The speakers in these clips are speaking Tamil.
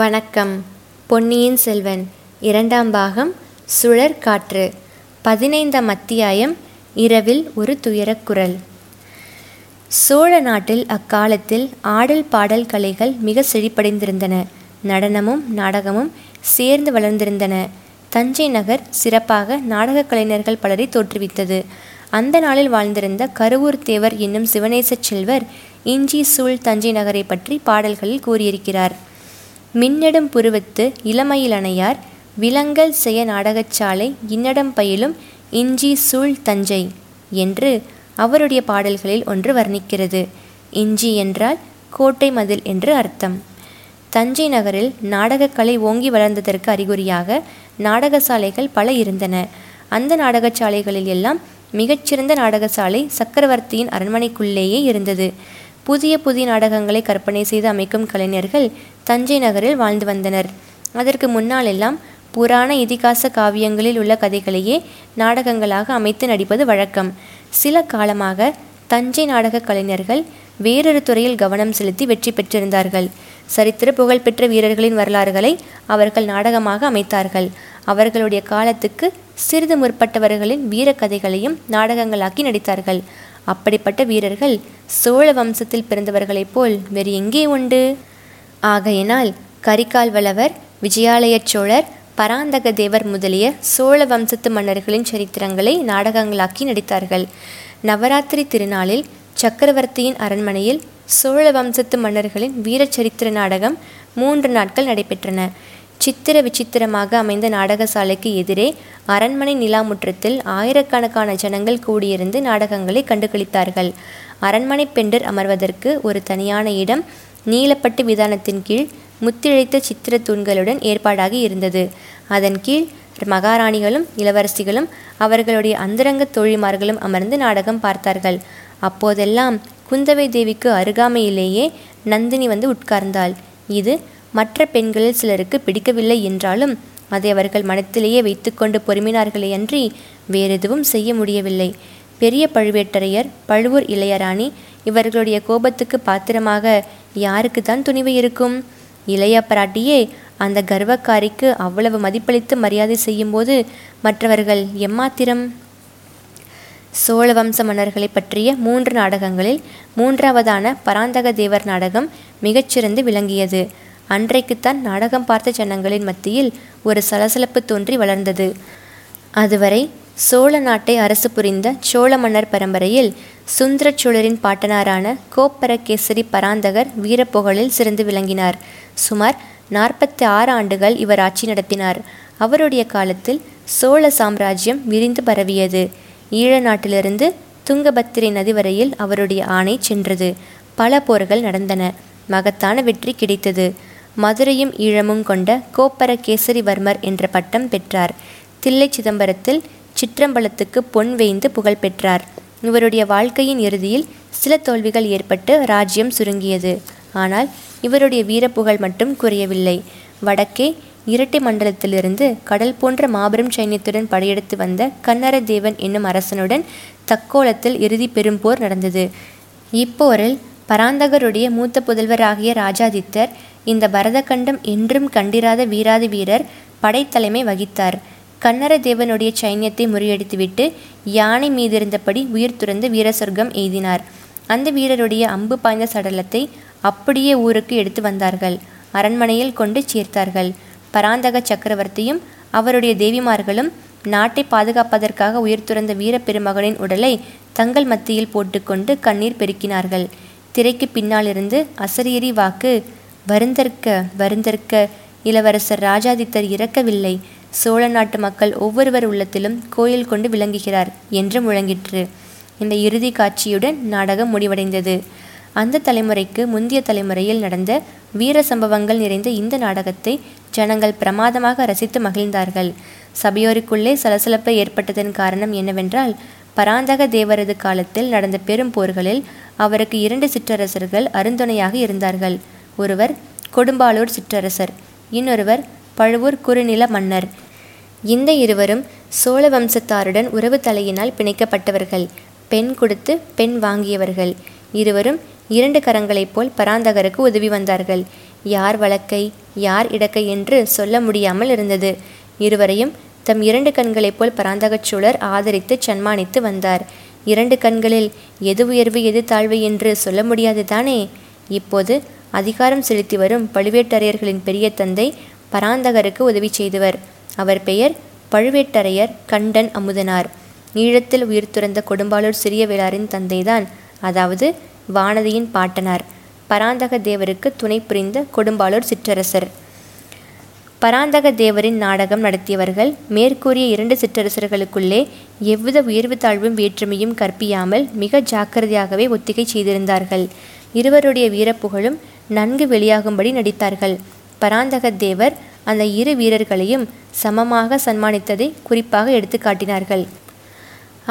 வணக்கம். பொன்னியின் செல்வன் இரண்டாம் பாகம், சுழற்காற்று, 15ஆம் அத்தியாயம், இரவில் ஒரு துயரக்குரல். சோழ நாட்டில் அக்காலத்தில் ஆடல் பாடல் கலைகள் மிக செழிப்படைந்திருந்தன. நடனமும் நாடகமும் சேர்ந்து வளர்ந்திருந்தன. தஞ்சை நகர் சிறப்பாக நாடக கலைஞர்கள் பலரை தோற்றுவித்தது. அந்த நாளில் வாழ்ந்திருந்த கருவூர் தேவர் என்னும் சிவநேச செல்வர் இஞ்சி சூழ் தஞ்சை நகரை பற்றி பாடல்களில் கூறியிருக்கிறார். மின்னடும் புருவத்து இளமையில் அணையார் விலங்கல் செய்ய நாடகச்சாலை இன்னடம் பயிலும் இஞ்சி சூழ் தஞ்சை என்று அவருடைய பாடல்களில் ஒன்று வர்ணிக்கிறது. இஞ்சி என்றால் கோட்டை மதில் என்று அர்த்தம். தஞ்சை நகரில் நாடகக்கலை ஓங்கி வளர்ந்ததற்கு அறிகுறியாக நாடகசாலைகள் பல இருந்தன. அந்த நாடகச்சாலைகளில் எல்லாம் மிகச்சிறந்த நாடகசாலை சக்கரவர்த்தியின் அரண்மனைக்குள்ளேயே இருந்தது. புதிய புதிய நாடகங்களை கற்பனை செய்து அமைக்கும் கலைஞர்கள் தஞ்சை நகரில் வாழ்ந்து வந்தனர். அதற்கு முன்னாலெல்லாம் புராண இதிகாச காவியங்களில் உள்ள கதைகளையே நாடகங்களாக அமைத்து நடிப்பது வழக்கம். சில காலமாக தஞ்சை நாடக கலைஞர்கள் வேறொரு துறையில் கவனம் செலுத்தி வெற்றி பெற்றிருந்தார்கள். சரித்திர புகழ்பெற்ற வீரர்களின் வரலாறுகளை அவர்கள் நாடகமாக அமைத்தார்கள். அவர்களுடைய காலத்துக்கு சிறிது முற்பட்டவர்களின் வீர கதைகளையும் நாடகங்களாக்கி நடித்தார்கள். அப்படிப்பட்ட வீரர்கள் சோழ வம்சத்தில் பிறந்தவர்களைப் போல் வேறு எங்கே உண்டு? ஆகையினால் கரிகால் வளவர், விஜயாலய சோழர், பராந்தக தேவர் முதலிய சோழ வம்சத்து மன்னர்களின் சரித்திரங்களை நாடகங்களாக்கி நடித்தார்கள். நவராத்திரி திருநாளில் சக்கரவர்த்தியின் அரண்மனையில் சோழ வம்சத்து மன்னர்களின் வீரச்சரித்திர நாடகம் 3 நாட்கள் நடைபெற்றன. சித்திர விசித்திரமாக அமைந்த நாடகசாலைக்கு எதிரே அரண்மனை நிலாமுற்றத்தில் ஆயிரக்கணக்கான ஜனங்கள் கூடியிருந்து நாடகங்களை கண்டுகளித்தார்கள். அரண்மனை பெண்டர் அமர்வதற்கு ஒரு தனியான இடம் நீலப்பட்டு விதானத்தின் கீழ் முத்திழைத்த சித்திர தூண்களுடன் ஏற்பாடாகி இருந்தது. அதன் கீழ் மகாராணிகளும் இளவரசிகளும் அவர்களுடைய அந்தரங்க தோழிமார்களும் அமர்ந்து நாடகம் பார்த்தார்கள். அப்போதெல்லாம் குந்தவை தேவிக்கு அருகாமையிலேயே நந்தினி வந்து உட்கார்ந்தாள். இது மற்ற பெண்களில் சிலருக்கு பிடிக்கவில்லை என்றாலும் அதை அவர்கள் மனத்திலேயே வைத்து கொண்டு பொறுமினார்களே அன்றி வேறெதுவும் செய்ய முடியவில்லை. பெரிய பழுவேட்டரையர், பழுவூர் இளையராணி இவர்களுடைய கோபத்துக்கு பாத்திரமாக யாருக்கு தான் துணிவு இருக்கும்? இளைய பிராட்டியே அந்த கர்வக்காரிக்கு அவ்வளவு மதிப்பளித்து மரியாதை செய்யும்போது மற்றவர்கள் எம்மாத்திரம்? சோழ வம்ச மன்னர்களை பற்றிய 3 நாடகங்களில் 3ஆவதான பராந்தக தேவர் நாடகம் மிகச்சிறந்து விளங்கியது. அன்றைக்குத்தான் நாடகம் பார்த்த ஜனங்களின் மத்தியில் ஒரு சலசலப்பு தோன்றி வளர்ந்தது. அதுவரை சோழ நாட்டை அரசு புரிந்த சோழ மன்னர் பரம்பரையில் சுந்தர சோழரின் பாட்டனாரான கோப்பரகேசரி பராந்தகர் வீரப்புகழில் சிறந்து விளங்கினார். சுமார் 46 ஆண்டுகள் இவர் ஆட்சி நடத்தினார். அவருடைய காலத்தில் சோழ சாம்ராஜ்யம் விரிந்து பரவியது. ஈழ நாட்டிலிருந்து துங்கபத்திரை நதி வரையில் அவருடைய ஆணை சென்றது. பல போர்கள் நடந்தன. மகத்தான வெற்றி கிடைத்தது. மதுரையும் ஈழமும் கொண்ட கோப்பரகேசரிவர்மர் என்ற பட்டம் பெற்றார். தில்லை சிதம்பரத்தில் சிற்றம்பலத்துக்கு பொன் வேய்ந்து புகழ் பெற்றார். இவருடைய வாழ்க்கையின் இறுதியில் சில தோல்விகள் ஏற்பட்டு ராஜ்யம் சுருங்கியது. ஆனால் இவருடைய வீரப்புகழ் மட்டும் குறையவில்லை. வடக்கே இரட்டை மண்டலத்திலிருந்து கடல் போன்ற மாபெரும் சைன்யத்துடன் படையெடுத்து வந்த கன்னர தேவன் என்னும் அரசனுடன் தக்கோளத்தில் இறுதி பெரும்போர் நடந்தது. இப்போரில் பராந்தகருடைய மூத்த புதல்வராகிய ராஜாதித்தர், இந்த பரதகண்டம் என்றும் கண்டிராத வீராதி வீரர், படைத்தலைமை வகித்தார். கன்னர தேவனுடைய சைன்யத்தை முறியடித்துவிட்டு யானை மீதிருந்தபடி உயிர் துறந்து வீர சொர்க்கம் எய்தினார். அந்த வீரருடைய அம்பு பாய்ந்த சடலத்தை அப்படியே ஊருக்கு எடுத்து வந்தார்கள். அரண்மனையில் கொண்டு சேர்த்தார்கள். பராந்தக சக்கரவர்த்தியும் அவருடைய தேவிமார்களும் நாட்டை பாதுகாப்பதற்காக உயிர் துறந்த வீர பெருமகனின் உடலை தங்கள் மத்தியில் போட்டுக்கொண்டு கண்ணீர் பெருக்கினார்கள். திரைக்கு பின்னாலிருந்து அசரீரி வாக்கு, வருந்தற்க வருந்தற்க, இளவரசர் ராஜாதித்தர் இறக்கவில்லை, சோழ நாட்டு மக்கள் ஒவ்வொருவர் உள்ளத்திலும் கோயில் கொண்டு விளங்குகிறார் என்று முழங்கிற்று. இந்த இறுதி காட்சியுடன் நாடகம் முடிவடைந்தது. அந்த தலைமுறைக்கு முந்தைய தலைமுறையில் நடந்த வீர சம்பவங்கள் நிறைந்த இந்த நாடகத்தை ஜனங்கள் பிரமாதமாக ரசித்து மகிழ்ந்தார்கள். சபையோருக்குள்ளே சலசலப்பை ஏற்பட்டதன் காரணம் என்னவென்றால், பராந்தக தேவரது காலத்தில் நடந்த பெரும் போர்களில் அவருக்கு 2 சிற்றரசர்கள் அருந்துணையாக இருந்தார்கள். ஒருவர் கொடும்பாளூர் சிற்றரசர், இன்னொருவர் பழுவூர் குறுநில மன்னர். இந்த இருவரும் சோழ வம்சத்தாருடன் உறவு தலையினால் பிணைக்கப்பட்டவர்கள். பெண் கொடுத்து பெண் வாங்கியவர்கள். இருவரும் 2 கரங்களைப் போல் பராந்தகருக்கு உதவி வந்தார்கள். யார் வலக்கை யார் இடக்கை என்று சொல்ல முடியாமல் இருந்தது. இருவரையும் தம் இரண்டு கண்களைப் போல் பராந்தகச் சோழர் ஆதரித்து சன்மானித்து வந்தார். இரண்டு கண்களில் எது உயர்வு எது தாழ்வு என்று சொல்ல முடியாது தானே. இப்போது அதிகாரம் செலுத்தி வரும் பழுவேட்டரையர்களின் பெரிய தந்தை பராந்தகருக்கு உதவி செய்தவர். அவர் பெயர் பழுவேட்டரையர் கண்டன் அமுதனார். ஈழத்தில் உயிர் துறந்த கொடும்பாளூர் சிறிய வேளாரின் தந்தைதான், அதாவது வானதியின் பாட்டனார். பராந்தக தேவருக்கு துணை புரிந்த கொடும்பாளூர் சிற்றரசர். பராந்தக தேவரின் நாடகம் நடத்தியவர்கள் மேற்கூறிய இரண்டு சிற்றரசர்களுக்குள்ளே எவ்வித உயர்வு தாழ்வும் வேற்றுமையும் கற்பியாமல் மிக ஜாக்கிரதையாகவே ஒத்திகை செய்திருந்தார்கள். இருவருடைய வீரப்புகழும் நன்கு வெளியாகும்படி நடித்தார்கள். பராந்தக தேவர் அந்த இரு வீரர்களையும் சமமாக சன்மானித்ததை குறிப்பாக எடுத்து காட்டினார்கள்.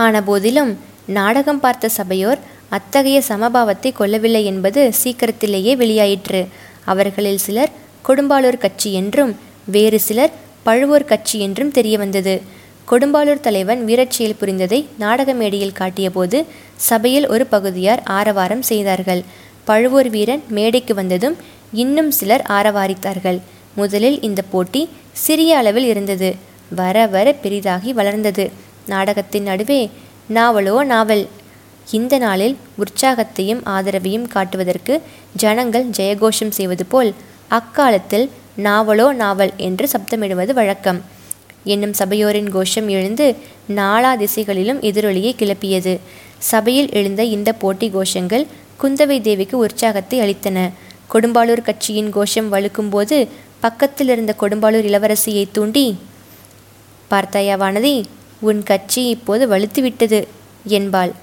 ஆனபோதிலும் நாடகம் பார்த்த சபையோர் அத்தகைய சமபாவத்தை கொள்ளவில்லை என்பது சீக்கிரத்திலேயே வெளியாயிற்று. அவர்களில் சிலர் கொடும்பாளூர் கட்சி என்றும் வேறு சிலர் பழுவூர் கட்சி என்றும் தெரிய வந்தது. கொடும்பாளூர் தலைவன் வீரச்செயல் புரிந்ததை நாடக மேடையில் காட்டியபோது சபையில் ஒரு பகுதியார் ஆரவாரம் செய்தார்கள். பழுவூர் வீரன் மேடைக்கு வந்ததும் இன்னும் சிலர் ஆரவாரித்தார்கள். முதலில் இந்த போட்டி சிறிய அளவில் இருந்தது. வர வர பெரிதாகி வளர்ந்தது. நாடகத்தின் நடுவே நாவலோ நாவல். இந்த நாளில் உற்சாகத்தையும் ஆதரவையும் காட்டுவதற்கு ஜனங்கள் ஜெயகோஷம் செய்வது போல் அக்காலத்தில் நாவலோ நாவல் என்று சப்தமிடுவது வழக்கம் என்னும் சபையோரின் கோஷம் எழுந்து நாலா திசைகளிலும் எதிரொலியை கிளப்பியது. சபையில் எழுந்த இந்த போட்டி கோஷங்கள் குந்தவை தேவிக்கு உற்சாகத்தை அளித்தன. கொடும்பாளூர் கட்சியின் கோஷம் வலுக்கும் போது பக்கத்தில் இருந்த கொடும்பாளூர் இளவரசியை தூண்டி, "பார்த்தாயா வானதி, உன் கட்சி இப்போது வலுத்துவிட்டது" என்பாள்.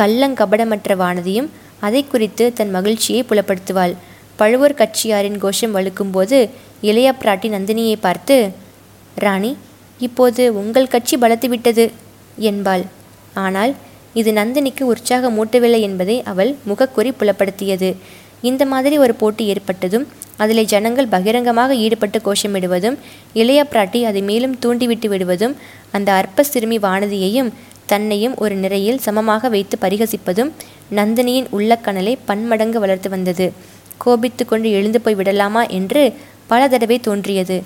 கள்ளங்கபடமற்ற வானதியும் அதை குறித்து தன் மகிழ்ச்சியை புலப்படுத்துவாள். பழுவூர் கட்சியாரின் கோஷம் வலுக்கும் போது இளைய பிராட்டி நந்தினியை பார்த்து, "ராணி, இப்போது உங்கள் கட்சி பலத்துவிட்டது" என்பாள். ஆனால் இது நந்தினிக்கு உற்சாக மூட்டவில்லை என்பதை அவள் முகக்குறி புலப்படுத்தியது. இந்த மாதிரி ஒரு போட்டி ஏற்பட்டதும் அதிலே ஜனங்கள் பகிரங்கமாக ஈடுபட்டு கோஷமிடுவதும் இளைய பிராட்டி அதை மேலும் தூண்டிவிட்டு விடுவதும் அந்த அற்ப சிறுமி வானதியையும் தன்னையும் ஒரு நிறையில் சமமாக வைத்து பரிகசிப்பதும் நந்தினியின் உள்ளக்கனலை பன்மடங்கு வளர்த்து வந்தது. கோபித்து கொண்டு எழுந்து போய் விடலாமா என்று பல தடவை தோன்றியது.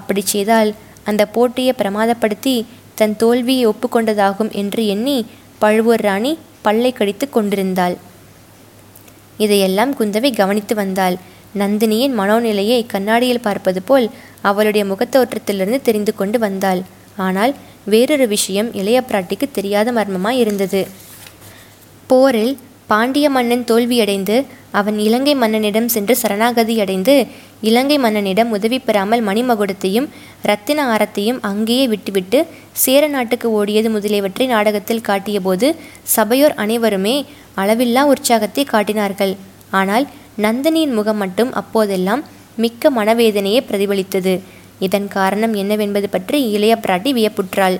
அப்படி செய்தால் அந்த போட்டியை பிரமாதப்படுத்தி தன் தோல்வியை ஒப்புக்கொண்டதாகும் என்று எண்ணி பழுவூர் ராணி பல்லை கடித்து கொண்டிருந்தாள். இதையெல்லாம் குந்தவை கவனித்து வந்தாள். நந்தினியின் மனோநிலையை கண்ணாடியில் பார்ப்பது போல் அவளுடைய முகத்தோற்றத்திலிருந்து தெரிந்து கொண்டு வந்தாள். ஆனால் வேறொரு விஷயம் இளைய பிராட்டிக்கு தெரியாத மர்மமாய் இருந்தது. போரில் பாண்டிய மன்னன் தோல்வியடைந்து அவன் இலங்கை மன்னனிடம் சென்று சரணாகதியடைந்து இலங்கை மன்னனிடம் உதவி பெறாமல் மணிமகுடத்தையும் இரத்தின ஆரத்தையும் அங்கேயே விட்டுவிட்டு சேர நாட்டுக்கு ஓடியது முதலியவற்றை நாடகத்தில் காட்டியபோது சபையோர் அனைவருமே அளவில்லா உற்சாகத்தை காட்டினார்கள். ஆனால் நந்தினியின் முகம் மட்டும் அப்போதெல்லாம் மிக்க மனவேதனையை பிரதிபலித்தது. இதன் காரணம் என்னவென்பது பற்றி இளைய பிராட்டி வியப்புற்றாள்.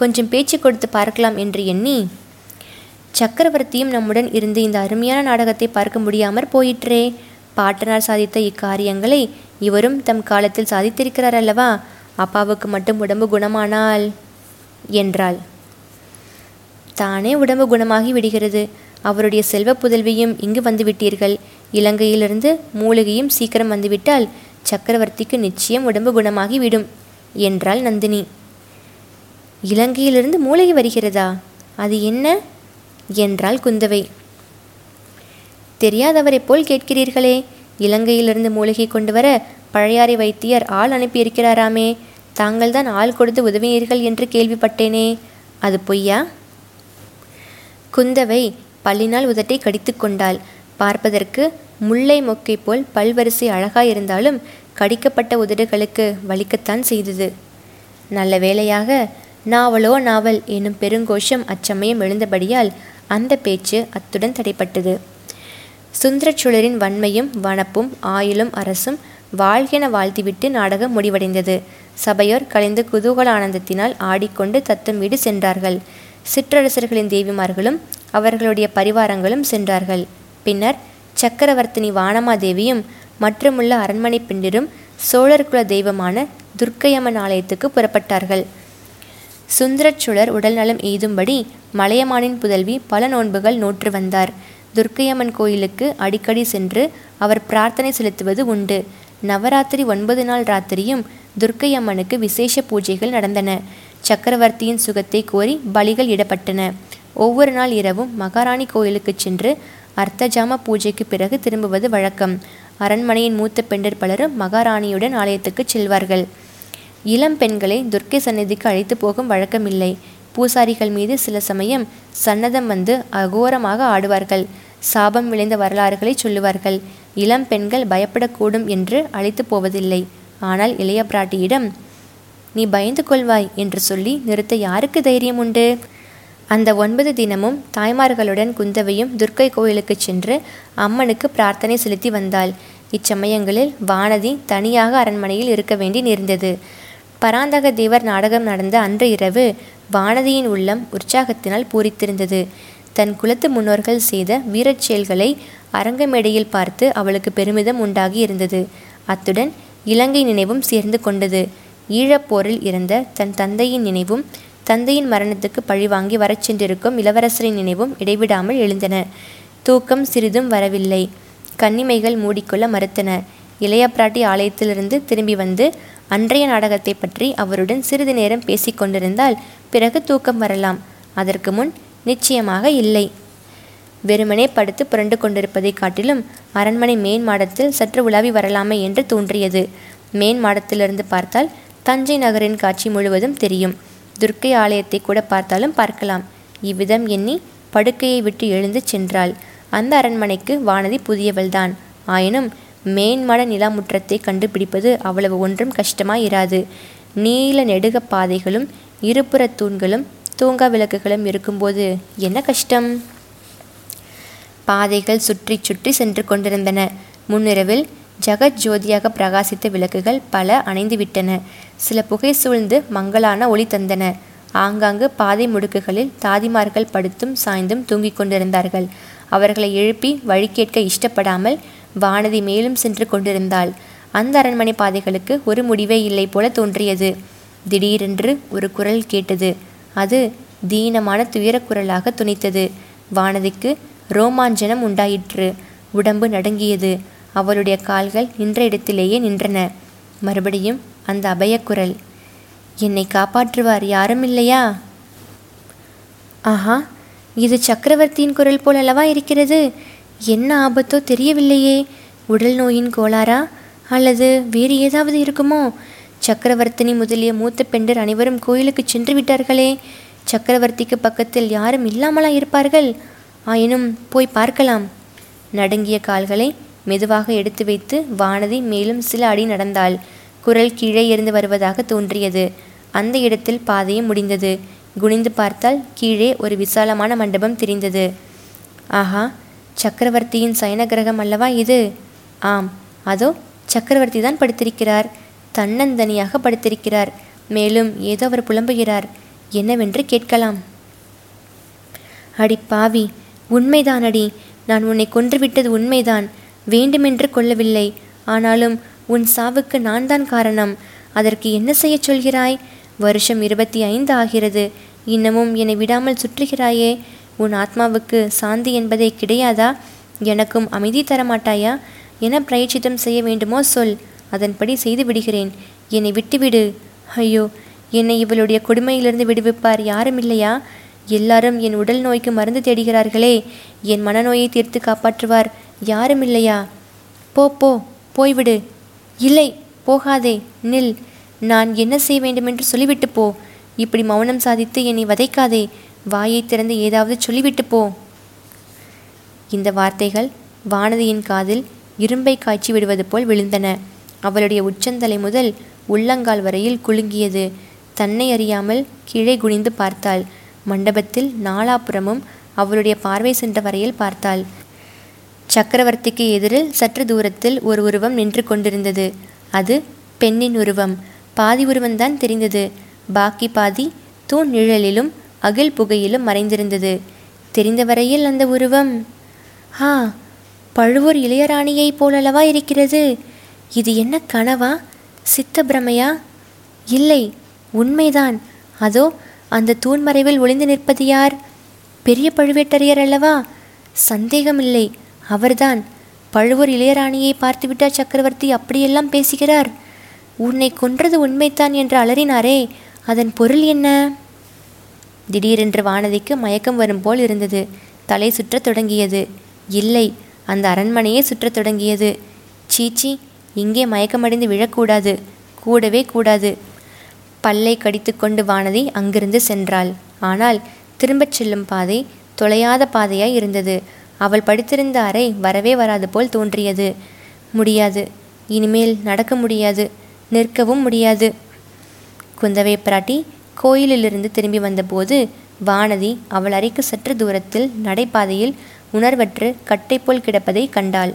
கொஞ்சம் பேச்சு கொடுத்து பார்க்கலாம் என்று எண்ணி, "சக்கரவர்த்தியும் நம்முடன் இருந்து இந்த அருமையான நாடகத்தை பார்க்க முடியாமற் போயிற்றே. பாட்டனார் சாதித்த இக்காரியங்களை இவரும் தம் காலத்தில் சாதித்திருக்கிறார் அல்லவா? அப்பாவுக்கு மட்டும் உடம்பு குணமானால்" என்றாள். "தானே உடம்பு குணமாகி விடுகிறது. அவருடைய செல்வ புதல்வியும் இங்கு வந்துவிட்டீர்கள். இலங்கையிலிருந்து மூலிகையும் சீக்கிரம் வந்துவிட்டால் சக்கரவர்த்திக்கு நிச்சயம் உடம்பு குணமாகி விடும்" என்றாள் நந்தினி. "இலங்கையிலிருந்து மூலிகை வருகிறதா? அது என்ன?" என்றாள் குந்தவை. "தெரியாதவரை போல் கேட்கிறீர்களே. இலங்கையிலிருந்து மூலிகை கொண்டு வர பழையாறை வைத்தியர் ஆள் அனுப்பியிருக்கிறாராமே. தாங்கள் தான் ஆள் கொடுத்து உதவினீர்கள் என்று கேள்விப்பட்டேனே, அது பொய்யா?" குந்தவை பல்லினால் உதட்டை கடித்து கொண்டாள். பார்ப்பதற்கு முல்லை மொக்கை போல் பல்வரிசை அழகாயிருந்தாலும் கடிக்கப்பட்ட உதடுகளுக்கு வலிக்கத்தான் செய்தது. நல்ல வேளையாக நாவலோ நாவல் என்னும் பெருங்கோஷம் அச்சமயம் எழுந்தபடியால் அந்த பேச்சு அத்துடன் தடைப்பட்டது. சுந்தர சோழரின் வன்மையும் வனப்பும் ஆயிலும் அரசும் வாழ்கென வாழ்த்திவிட்டு நாடகம் முடிவடைந்தது. சபையோர் கலைந்து குதூகல ஆனந்தத்தினால் ஆடிக்கொண்டு தத்தம் வீடு சென்றார்கள். சிற்றரசர்களின் தேவிமார்களும் அவர்களுடைய பரிவாரங்களும் சென்றார்கள். பின்னர் சக்கரவர்த்தினி வானமாதேவியும் மற்றுமுள்ள அரண்மனை பின்னிரும் சோழர்குல தெய்வமான துர்க்கையம்மன் ஆலயத்துக்கு புறப்பட்டார்கள். சுந்தர சோழர் உடல்நலம் எய்தும்படி மலையமானின் புதல்வி பல நோன்புகள் நோற்று வந்தார். துர்க்கையம்மன் கோயிலுக்கு அடிக்கடி சென்று அவர் பிரார்த்தனை செலுத்துவது உண்டு. நவராத்திரி 9 நாள் ராத்திரியும் துர்க்கை அம்மனுக்கு விசேஷ பூஜைகள் நடந்தன. சக்கரவர்த்தியின் சுகத்தை கோரி பலிகள் இடப்பட்டன. ஒவ்வொரு நாள் இரவும் மகாராணி கோயிலுக்கு சென்று அர்த்தஜாம பூஜைக்கு பிறகு திரும்புவது வழக்கம். அரண்மனையின் மூத்த பெண்டர் பலரும் மகாராணியுடன் ஆலயத்துக்கு செல்வார்கள். இளம் பெண்களை துர்க்கை சந்நிதிக்கு அழைத்து போகும் வழக்கமில்லை. பூசாரிகள் மீது சில சமயம் சன்னதம் வந்து அகோரமாக ஆடுவார்கள். சாபம் விளைந்த வரலாறுகளை சொல்லுவார்கள். இளம் பெண்கள் பயப்படக்கூடும் என்று அழைத்து போவதில்லை. ஆனால் இளைய பிராட்டியிடம் நீ பயந்து கொள்வாய் என்று சொல்லி நிறுத்த யாருக்கு தைரியம் உண்டு? அந்த 9 தினமும் தாய்மார்களுடன் குந்தவையும் துர்க்கை கோயிலுக்கு சென்று அம்மனுக்கு பிரார்த்தனை செலுத்தி வந்தாள். இச்சமயங்களில் வானதி தனியாக அரண்மனையில் இருக்க வேண்டி நேர்ந்தது. பராந்தக தேவர் நாடகம் நடந்த அன்று இரவு வானதியின் உள்ளம் உற்சாகத்தினால் பூரித்திருந்தது. தன் குலத்து முன்னோர்கள் செய்த வீரச் செயல்களை அரங்கமேடையில் பார்த்து அவளுக்கு பெருமிதம் உண்டாகி இருந்தது. அத்துடன் இலங்கை நினைவும் சேர்ந்து கொண்டது. ஈழப்போரில் இறந்த தன் தந்தையின் நினைவும் தந்தையின் மரணத்துக்கு பழிவாங்கி வரச் சென்றிருக்கும் இளவரசரின் நினைவும் இடைவிடாமல் எழுந்தன. தூக்கம் சிறிதும் வரவில்லை. கன்னிமைகள் மூடிக்கொள்ள மறுத்தன. இளைய பிராட்டி ஆலயத்திலிருந்து திரும்பி வந்து அன்றைய நாடகத்தை பற்றி அவருடன் சிறிது நேரம் பேசி கொண்டிருந்தால் பிறகு தூக்கம் வரலாம். அதற்கு முன் நிச்சயமாக இல்லை. வெறுமனே படுத்து புரண்டு கொண்டிருப்பதை காட்டிலும் அரண்மனை மேன் மாடத்தில் சற்று உலாவி வரலாமே என்று தோன்றியது. மேன் மாடத்திலிருந்து பார்த்தால் தஞ்சை நகரின் காட்சி முழுவதும் தெரியும். துர்க்கை ஆலயத்தை கூட பார்த்தாலும் பார்க்கலாம். இவ்விதம் எண்ணி படுக்கையை விட்டு எழுந்து சென்றாள். அந்த அரண்மனைக்கு வானதி புதியவள்தான். ஆயினும் மேன்மாட நிலாமுற்றத்தை கண்டுபிடிப்பது அவ்வளவு ஒன்றும் கஷ்டமாயிராது. நீல நெடுக பாதைகளும் இருபுற தூண்களும் தூங்கா விளக்குகளும் இருக்கும்போது என்ன கஷ்டம்? பாதைகள் சுற்றி சுற்றி சென்று கொண்டிருந்தன. முன்னிரவில் ஜகத் ஜோதியாக பிரகாசித்த விளக்குகள் பல அணைந்துவிட்டன. சில புகை சூழ்ந்து மங்களான ஒளி தந்தன. ஆங்காங்கு பாதை முடுக்குகளில் தாதிமார்கள் படுத்தும் சாய்ந்தும் தூங்கிக் கொண்டிருந்தார்கள். அவர்களை எழுப்பி வழி கேட்க இஷ்டப்படாமல் வானதி மேலும் சென்று கொண்டிருந்தாள். அந்த அரண்மனை பாதைகளுக்கு ஒரு முடிவே இல்லை போல தோன்றியது. திடீரென்று ஒரு குரல் கேட்டது. அது தீனமான துயரக்குரலாக துணித்தது. வானதிக்கு ரோமாஞ்சனம் உண்டாயிற்று. உடம்பு நடுங்கியது. அவளுடைய கால்கள் நின்ற இடத்திலேயே நின்றன. மறுபடியும் அந்த அபயக்குரல். என்னை காப்பாற்றுவார் யாரும் இல்லையா? ஆஹா, இது சக்கரவர்த்தியின் குரல் போல் அல்லவா இருக்கிறது. என்ன ஆபத்தோ தெரியவில்லையே. உடல் நோயின் கோளாரா அல்லது வேறு ஏதாவது இருக்குமோ? சக்கரவர்த்தினி முதலிய மூத்த பெண்டர் அனைவரும் கோயிலுக்கு சென்று விட்டார்களே. சக்கரவர்த்திக்கு பக்கத்தில் யாரும் இல்லாமலா இருப்பார்கள்? ஆயினும் போய் பார்க்கலாம். நடுங்கிய கால்களை மெதுவாக எடுத்து வைத்து வானதி மேலும் சில அடி நடந்தாள். குரல் கீழே இருந்து வருவதாக தோன்றியது. அந்த இடத்தில் பாதையும் முடிந்தது. குனிந்து பார்த்தால் கீழே ஒரு விசாலமான மண்டபம் தெரிந்தது. ஆஹா, சக்கரவர்த்தியின் சயன கிரகம் அல்லவா இது? ஆம், அதோ சக்கரவர்த்தி தான் படுத்திருக்கிறார். தன்னந்தனியாக படுத்திருக்கிறார். மேலும் ஏதோ அவர் புலம்புகிறார். என்னவென்று கேட்கலாம். அடி பாவி, உண்மைதான். அடி, நான் உன்னை கொன்றுவிட்டது உண்மைதான். வேண்டுமென்று கொல்லவில்லை. ஆனாலும் உன் சாவுக்கு நான் தான் காரணம். அதற்கு என்ன செய்ய சொல்கிறாய்? வருஷம் 25 ஆகிறது. இன்னமும் என்னை விடாமல் சுற்றுகிறாயே. உன் ஆத்மாவுக்கு சாந்தி என்பதே கிடையாதா? எனக்கும் அமைதி தரமாட்டாயா? என பிரயச்சித்தம் செய்ய வேண்டுமோ சொல். அதன்படி செய்து விடுகிறேன். என்னை விட்டுவிடு. ஐயோ, என்னை இவளுடைய கொடுமையிலிருந்து விடுவிப்பார் யாரும் இல்லையா? எல்லாரும் என் உடல் நோய்க்கு மருந்து தேடுகிறார்களே. என் மனநோயை தீர்த்து காப்பாற்றுவார் யாரும் இல்லையா? போ, போ, போய்விடு. இல்லை, போகாதே. நில். நான் என்ன செய்ய வேண்டுமென்று சொல்லிவிட்டு போ. இப்படி மௌனம் சாதித்து என்னை வதைக்காதே. வாயை திறந்து ஏதாவது சொல்லிவிட்டு போ. இந்த வார்த்தைகள் வானதியின் காதில் இரும்பை காய்ச்சி விடுவது போல் விழுந்தன. அவளுடைய உச்சந்தலை முதல் உள்ளங்கால் வரையில் குலுங்கியது. தன்னை அறியாமல் கீழே குனிந்து பார்த்தாள். மண்டபத்தில் நாளாபுரமும் அவளுடைய பார்வை சென்ற வரையில் பார்த்தாள். சக்கரவர்த்திக்கு எதிரில் சற்று தூரத்தில் ஒரு உருவம் நின்று கொண்டிருந்தது. அது பெண்ணின் உருவம். பாதி உருவம்தான் தெரிந்தது. பாக்கி பாதி தூண் நிழலிலும் அகில் புகையிலும் மறைந்திருந்தது. தெரிந்தவரையில் அந்த உருவம் ஆ, பழுவூர் இளையராணியை போலல்லவா இருக்கிறது. இது என்ன கனவா? சித்த பிரமையா? இல்லை, உண்மைதான். அதோ அந்த தூண் மறைவில் ஒளிந்து நிற்பது யார்? பெரிய பழுவேட்டரையர் அல்லவா? சந்தேகமில்லை, அவர்தான். பழுவூர் இளையராணியை பார்த்துவிட்டார் சக்கரவர்த்தி அப்படியெல்லாம் பேசுகிறார். உன்னை கொன்றது உண்மைத்தான் என்று அலறினாரே, அதன் பொருள் என்ன? திடீரென்று வானதிக்கு மயக்கம் வரும் போல் இருந்தது. தலை சுற்றத் தொடங்கியது. இல்லை, அந்த அரண்மனையே சுற்றத் தொடங்கியது. சீச்சி, இங்கே மயக்கமடைந்து விழக்கூடாது, கூடவே கூடாது. பல்லை கடித்து கொண்டு வானதி அங்கிருந்து சென்றாள். ஆனால் திரும்பச் செல்லும் பாதை தொலையாத பாதையாய் இருந்தது. அவள் படித்திருந்த அறை வரவே வராது போல் தோன்றியது. முடியாது, இனிமேல் நடக்க முடியாது, நிற்கவும் முடியாது. குந்தவை பிராட்டி கோயிலிலிருந்து திரும்பி வந்தபோது வானதி அவள் அறைக்கு சற்று தூரத்தில் நடைபாதையில் உணர்வற்று கட்டை போல் கிடப்பதை கண்டாள்.